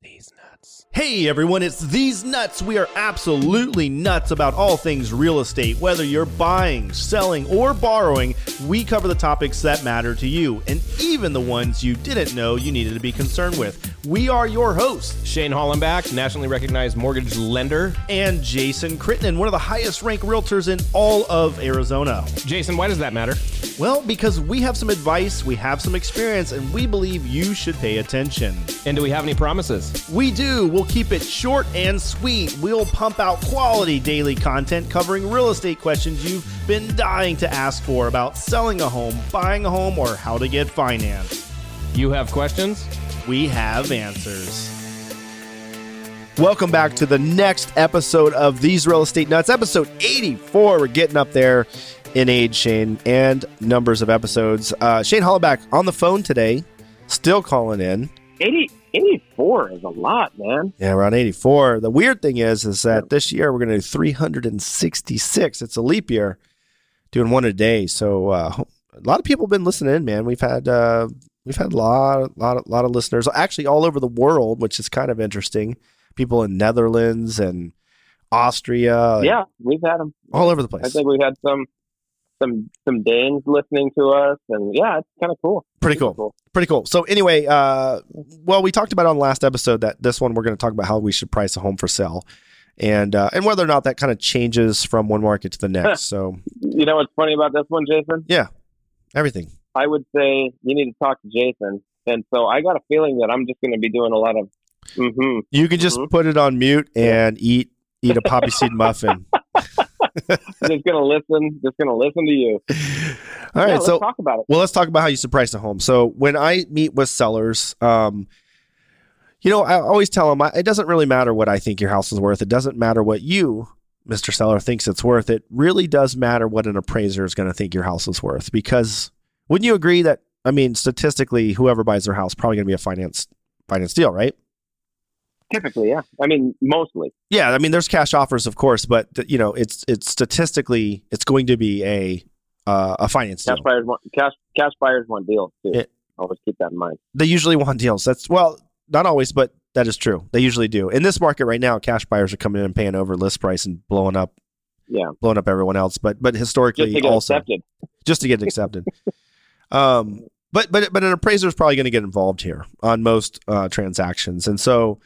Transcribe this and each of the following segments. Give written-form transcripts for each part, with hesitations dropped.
These nuts. Hey everyone, it's These Nuts. We are absolutely nuts about all things real estate. Whether you're buying, selling, or borrowing, we cover the topics that matter to you, and even the ones you didn't know you needed to be concerned with. We are your hosts, Shane Hollenbach, nationally recognized mortgage lender, and Jason Crittenden, one of the highest ranked realtors in all of Arizona. Jason, why does that matter? Well, because we have some advice, we have some experience, and we believe you should pay attention. And do we have any promises? We do. We'll keep it short and sweet. We'll pump out quality daily content covering real estate questions you've been dying to ask for about selling a home, buying a home, or how to get financed. You have questions? We have answers. Welcome back to the next episode of These Real Estate Nuts, episode 84. We're getting up there in age, Shane, and numbers of episodes. Shane Hollenbach on the phone today, still calling in. 84 is a lot, man. Yeah, around 84. The weird thing is that this year we're going to do 366. It's a leap year, doing one a day. So a lot of people have been listening in, man. We've had a lot of listeners, actually all over the world, which is kind of interesting. People in Netherlands and Austria. Yeah, we've had them all over the place. I think we've had some Danes listening to us, and yeah, it's kind of cool. Pretty cool. So anyway, well, we talked about on the last episode that this one we're going to talk about how we should price a home for sale, and whether or not that kind of changes from one market to the next. So you know what's funny about this one, Jason? Yeah, everything. I would say you need to talk to Jason, and so I got a feeling that I'm just going to be doing a lot of. Mm-hmm, you can just put it on mute and eat a poppy seed muffin. Just gonna listen to you. All right, so let's talk about it. Well, let's talk about how you should price a home. So when I meet with sellers, I always tell them it doesn't really matter what I think your house is worth. It doesn't matter what you, Mr. Seller, thinks it's worth. It really does matter what an appraiser is going to think your house is worth. Because wouldn't you agree that statistically, whoever buys their house probably going to be a finance deal, right? Typically, yeah. Mostly. Yeah, there's cash offers, of course, but it's statistically it's going to be a finance deal. Cash buyers want deals too. Always keep that in mind. They usually want deals. Not always, but that is true. They usually do. In this market right now, cash buyers are coming in and paying over list price and blowing up everyone else. But historically, just to get accepted. But an appraiser is probably going to get involved here on most transactions, and so.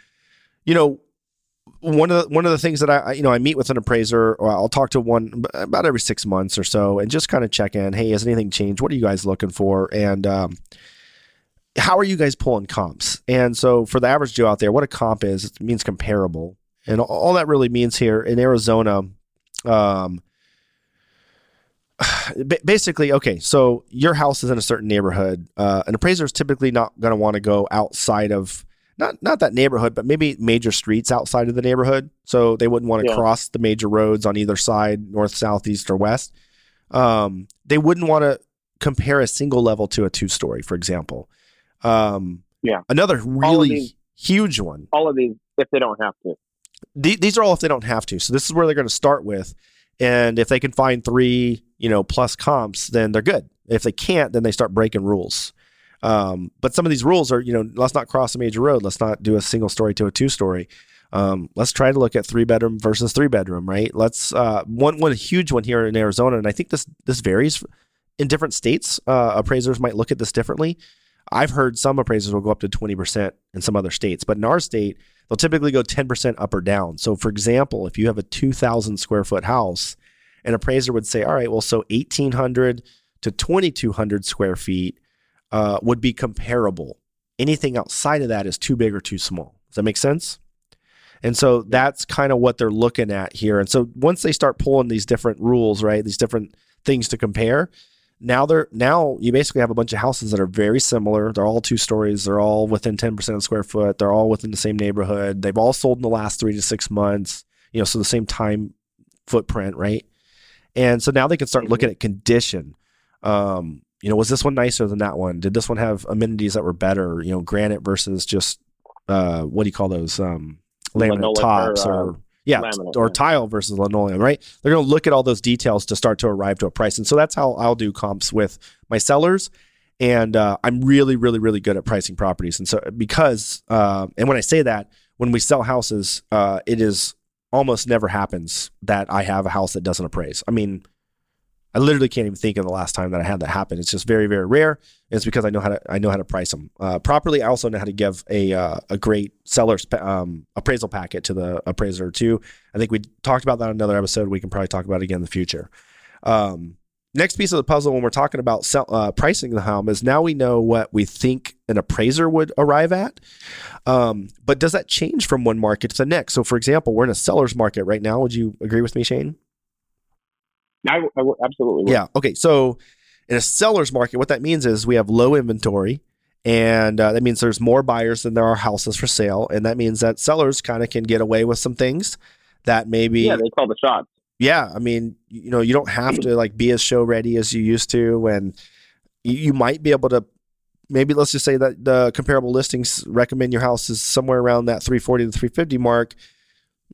One of the things that I meet with an appraiser, or I'll talk to one about every 6 months or so and just kind of check in. Hey, has anything changed? What are you guys looking for? And how are you guys pulling comps? And so for the average Joe out there, what a comp is, it means comparable. And all that really means here in Arizona, basically, okay, so your house is in a certain neighborhood. An appraiser is typically not going to want to go outside of Not that neighborhood, but maybe major streets outside of the neighborhood. So they wouldn't want to cross the major roads on either side, north, south, east, or west. They wouldn't want to compare a single level to a two-story, for example. Another really huge one. All of these, if they don't have to. These are all if they don't have to. So this is where they're going to start with. And if they can find three, plus comps, then they're good. If they can't, then they start breaking rules. But some of these rules are, let's not cross a major road. Let's not do a single story to a two story. Let's try to look at three bedroom versus three bedroom, right? Let's, one huge one here in Arizona. And I think this varies in different states. Appraisers might look at this differently. I've heard some appraisers will go up to 20% in some other states, but in our state, they'll typically go 10% up or down. So for example, if you have a 2,000 square foot house, an appraiser would say, all right, well, so 1,800 to 2,200 square feet. Would be comparable. Anything outside of that is too big or too small. Does that make sense? And so that's kind of what they're looking at here. And so once they start pulling these different rules, right, these different things to compare, now you basically have a bunch of houses that are very similar. They're all two stories. They're all within 10% of square foot. They're all within the same neighborhood. They've all sold in the last 3 to 6 months, so the same time footprint, right? And so now they can start looking at condition. Was this one nicer than that one? Did this one have amenities that were better? Granite versus just, what do you call those? Laminate tops or tile versus linoleum, right? They're going to look at all those details to start to arrive to a price. And so that's how I'll do comps with my sellers. And I'm really good at pricing properties. And so because, and when I say that, when we sell houses, it is almost never happens that I have a house that doesn't appraise. I mean, I literally can't even think of the last time that I had that happen. It's just very, very rare. And it's because I know how to price them properly. I also know how to give a great seller's appraisal packet to the appraiser too. I think we talked about that in another episode. We can probably talk about it again in the future. Next piece of the puzzle when we're talking about pricing the home is now we know what we think an appraiser would arrive at. But does that change from one market to the next? So for example, we're in a seller's market right now. Would you agree with me, Shane? I absolutely would. Yeah. Okay. So in a seller's market, what that means is we have low inventory, and that means there's more buyers than there are houses for sale. And that means that sellers kind of can get away with some things that maybe... Yeah, they call the shots. Yeah. I mean, you know, you don't have to like be as show ready as you used to. And you might be able to, maybe let's just say that the comparable listings recommend your house is somewhere around that 340 to 350 mark.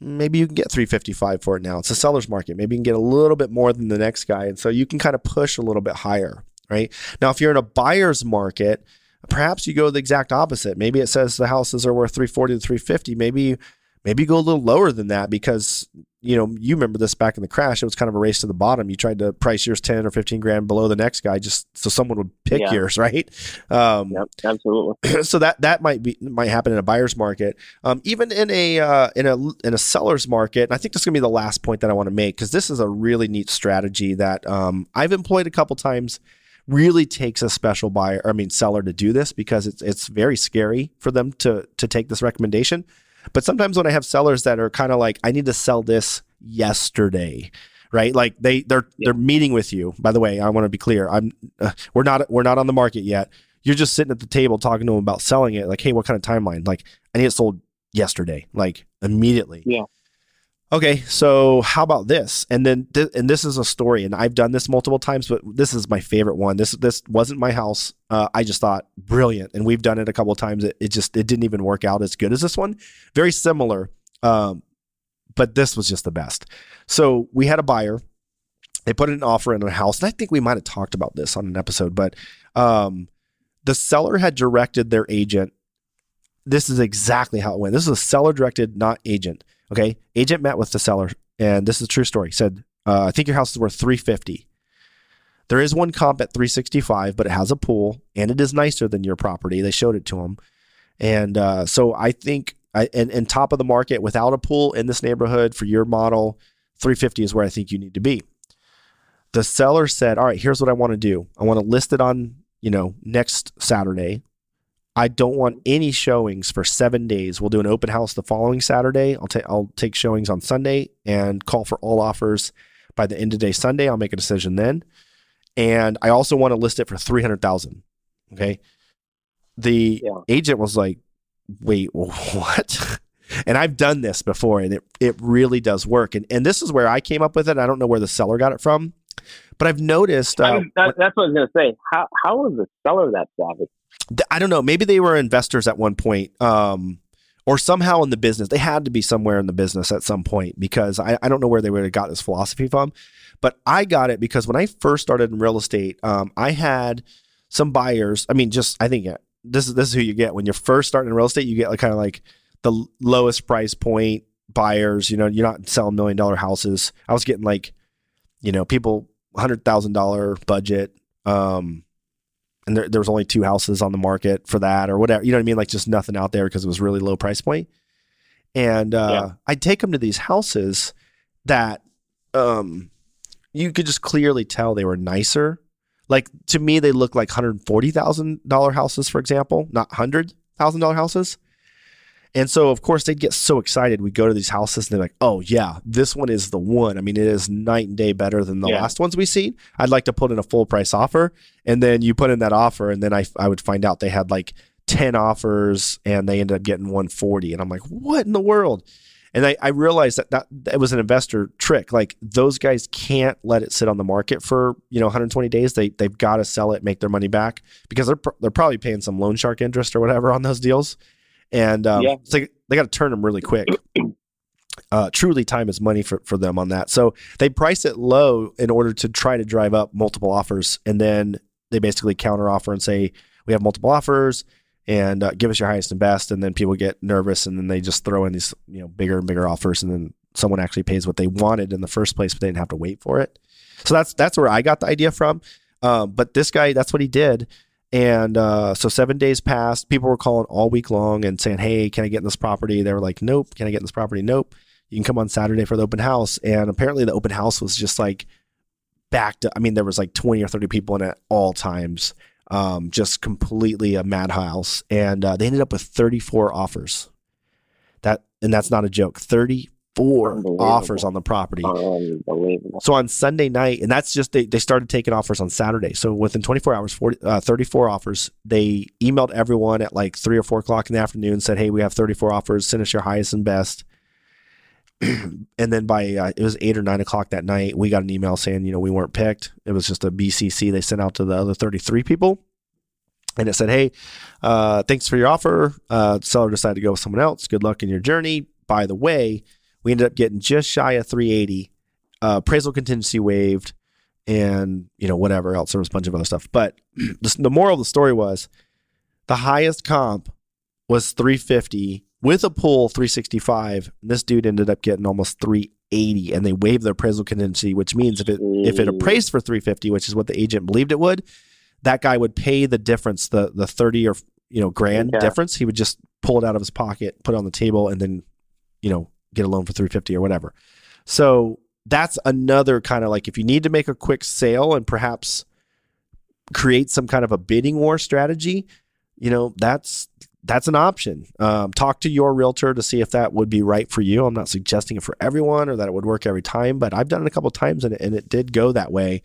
Maybe you can get 355 for it now. It's a seller's market. Maybe you can get a little bit more than the next guy. And so you can kind of push a little bit higher, right? Now, if you're in a buyer's market, perhaps you go the exact opposite. Maybe it says the houses are worth 340 to 350. Maybe you go a little lower than that because, you know, you remember this back in the crash, it was kind of a race to the bottom. You tried to price yours 10 or 15 grand below the next guy just so someone would pick yours, right? Yep, absolutely. So that might happen in a buyer's market. Even in a seller's market, and I think this is going to be the last point that I want to make because this is a really neat strategy that I've employed a couple times. Really takes a special seller to do this because it's very scary for them to take this recommendation. But sometimes when I have sellers that are kind of like, I need to sell this yesterday, right? Like they're meeting with you. By the way, I want to be clear. We're not on the market yet. You're just sitting at the table talking to them about selling it. Like, hey, what kind of timeline? Like, I need it sold yesterday, like immediately. Yeah. Okay, so how about this? And then this is a story, and I've done this multiple times, but this is my favorite one. This wasn't my house. I just thought brilliant, and we've done it a couple of times. It didn't even work out as good as this one. Very similar, but this was just the best. So we had a buyer. They put an offer in a house, and I think we might have talked about this on an episode, but the seller had directed their agent. This is exactly how it went. This is a seller directed, not agent. Okay. Agent met with the seller, and this is a true story. Said, I think your house is worth 350. There is one comp at 365, but it has a pool and it is nicer than your property. They showed it to him. And so I think and top of the market without a pool in this neighborhood for your model, 350 is where I think you need to be. The seller said, all right, here's what I want to do. I want to list it on, next Saturday. I don't want any showings for 7 days. We'll do an open house the following Saturday. I'll take showings on Sunday and call for all offers by the end of day Sunday. I'll make a decision then. And I also want to list it for $300,000. Okay. The agent was like, wait, what? And I've done this before, and it really does work. And this is where I came up with it. I don't know where the seller got it from, but I've noticed. That's what I was going to say. How was the seller that savvy? I don't know. Maybe they were investors at one point, or somehow in the business. They had to be somewhere in the business at some point because I don't know where they would have got this philosophy from. But I got it because when I first started in real estate, I had some buyers. I mean, I think this is who you get when you're first starting in real estate. You get like kind of like the lowest price point buyers. You're not selling $1 million houses. I was getting like, people $100,000 budget. And there was only two houses on the market for that or whatever. You know what I mean? Like just nothing out there because it was really low price point. And I'd take them to these houses that you could just clearly tell they were nicer. Like to me, they looked like $140,000 houses, for example, not $100,000 houses. And so, of course, they'd get so excited. We'd go to these houses and they're like, oh, yeah, this one is the one. I mean, it is night and day better than the last ones we see. I'd like to put in a full price offer. And then you put in that offer. And then I would find out they had like 10 offers and they ended up getting 140. And I'm like, what in the world? And I realized that it was an investor trick. Like those guys can't let it sit on the market for 120 days. They've got to sell it, make their money back because they're probably paying some loan shark interest or whatever on those deals. And it's like they got to turn them really quick. Truly, time is money for them on that. So they price it low in order to try to drive up multiple offers. And then they basically counter offer and say, we have multiple offers and give us your highest and best. And then people get nervous and then they just throw in these, you know, bigger and bigger offers. And then someone actually pays what they wanted in the first place, but they didn't have to wait for it. So that's where I got the idea from. But this guy, that's what he did. And so 7 days passed. People were calling all week long and saying, hey, can I get in this property? They were like, nope. Can I get in this property? Nope. You can come on Saturday for the open house. And apparently the open house was just like backed up. I mean, there was like 20 or 30 people in at all times. Just completely a madhouse. And they ended up with 34 offers. And that's not a joke. 34 offers on the property. So on Sunday night, and that's just, they started taking offers on Saturday. So within 24 hours, 34 offers. They emailed everyone at like 3 or 4 o'clock in the afternoon, said, hey, we have 34 offers. Send us your highest and best. And then by, it was 8 or 9 o'clock that night, we got an email saying, you know, we weren't picked. It was just a BCC they sent out to the other 33 people. And it said, hey, thanks for your offer. Seller decided to go with someone else. Good luck in your journey. By the way, we ended up getting just shy of 380, appraisal contingency waived, and, you know, whatever else. There was a bunch of other stuff. But the moral of the story was the highest comp was 350 with a pull 365. And this dude ended up getting almost 380, and they waived their appraisal contingency, which means if it appraised for 350, which is what the agent believed it would, that guy would pay the difference, the 30 or, you know, grand difference. He would just pull it out of his pocket, put it on the table, and then, you know, get a loan for 350 or whatever. So that's another kind of like, if you need to make a quick sale and perhaps create some kind of a bidding war strategy, you know, that's an option. Talk to your realtor to see if that would be right for you. I'm not suggesting it for everyone or that it would work every time, but I've done it a couple of times and it did go that way.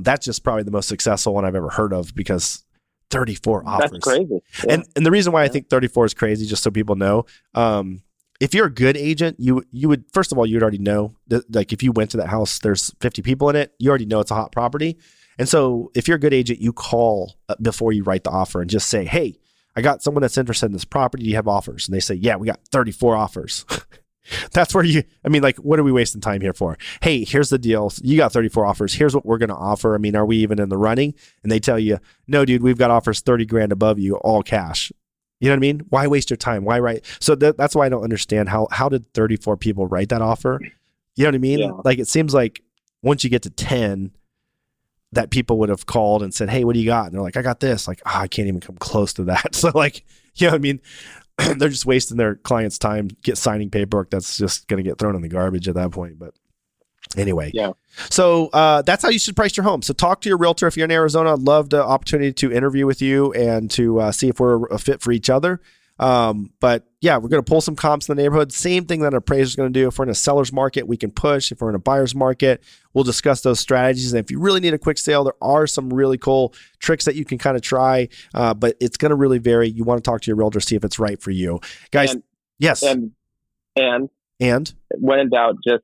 That's just probably the most successful one I've ever heard of, because 34 offers. That's crazy. Yeah. And the reason why I think 34 is crazy, just so people know, if you're a good agent, you would, first of all, you would already know that, like, if you went to that house, there's 50 people in it, you already know it's a hot property. And so if you're a good agent, you call before you write the offer and just say, hey, I got someone that's interested in this property. Do you have offers? And they say, yeah, we got 34 offers. That's where what are we wasting time here for? Hey, here's the deal. You got 34 offers. Here's what we're going to offer. I mean, are we even in the running? And they tell you, no, dude, we've got offers 30 grand above you, all cash. You know what I mean? Why waste your time? Why write? So that's why I don't understand how did 34 people write that offer? You know what I mean? Yeah. Like, it seems like once you get to 10, that people would have called and said, hey, what do you got? And they're like, I got this. Like, I can't even come close to that. So, like, you know what I mean? They're just wasting their client's time signing paperwork that's just going to get thrown in the garbage at that point. But anyway, yeah. So that's how you should price your home. So talk to your realtor. If you're in Arizona, I'd love the opportunity to interview with you and to see if we're a fit for each other. But yeah, we're going to pull some comps in the neighborhood. Same thing that an appraiser is going to do. If we're in a seller's market, we can push. If we're in a buyer's market, we'll discuss those strategies. And if you really need a quick sale, there are some really cool tricks that you can kind of try, but it's going to really vary. You want to talk to your realtor, see if it's right for you guys. Yes. And when in doubt, just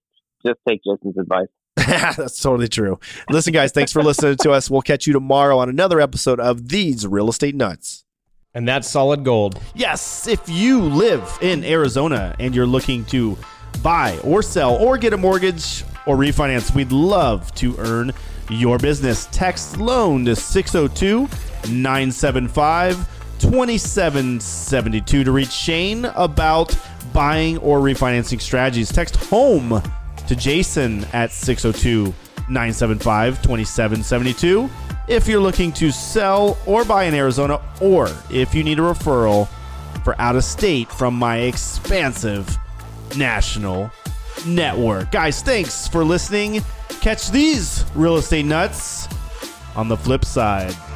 take Jason's advice. That's totally true. Listen, guys, thanks for listening to us. We'll catch you tomorrow on another episode of These Real Estate Nuts. And that's solid gold. Yes, if you live in Arizona and you're looking to buy or sell or get a mortgage or refinance, we'd love to earn your business. Text LOAN to 602-975-2772 to reach Shane about buying or refinancing strategies. Text HOME to Jason at 602-975-2772. If you're looking to sell or buy in Arizona, or if you need a referral for out of state from my expansive national network. Guys, thanks for listening. Catch these Real Estate Nuts on the flip side.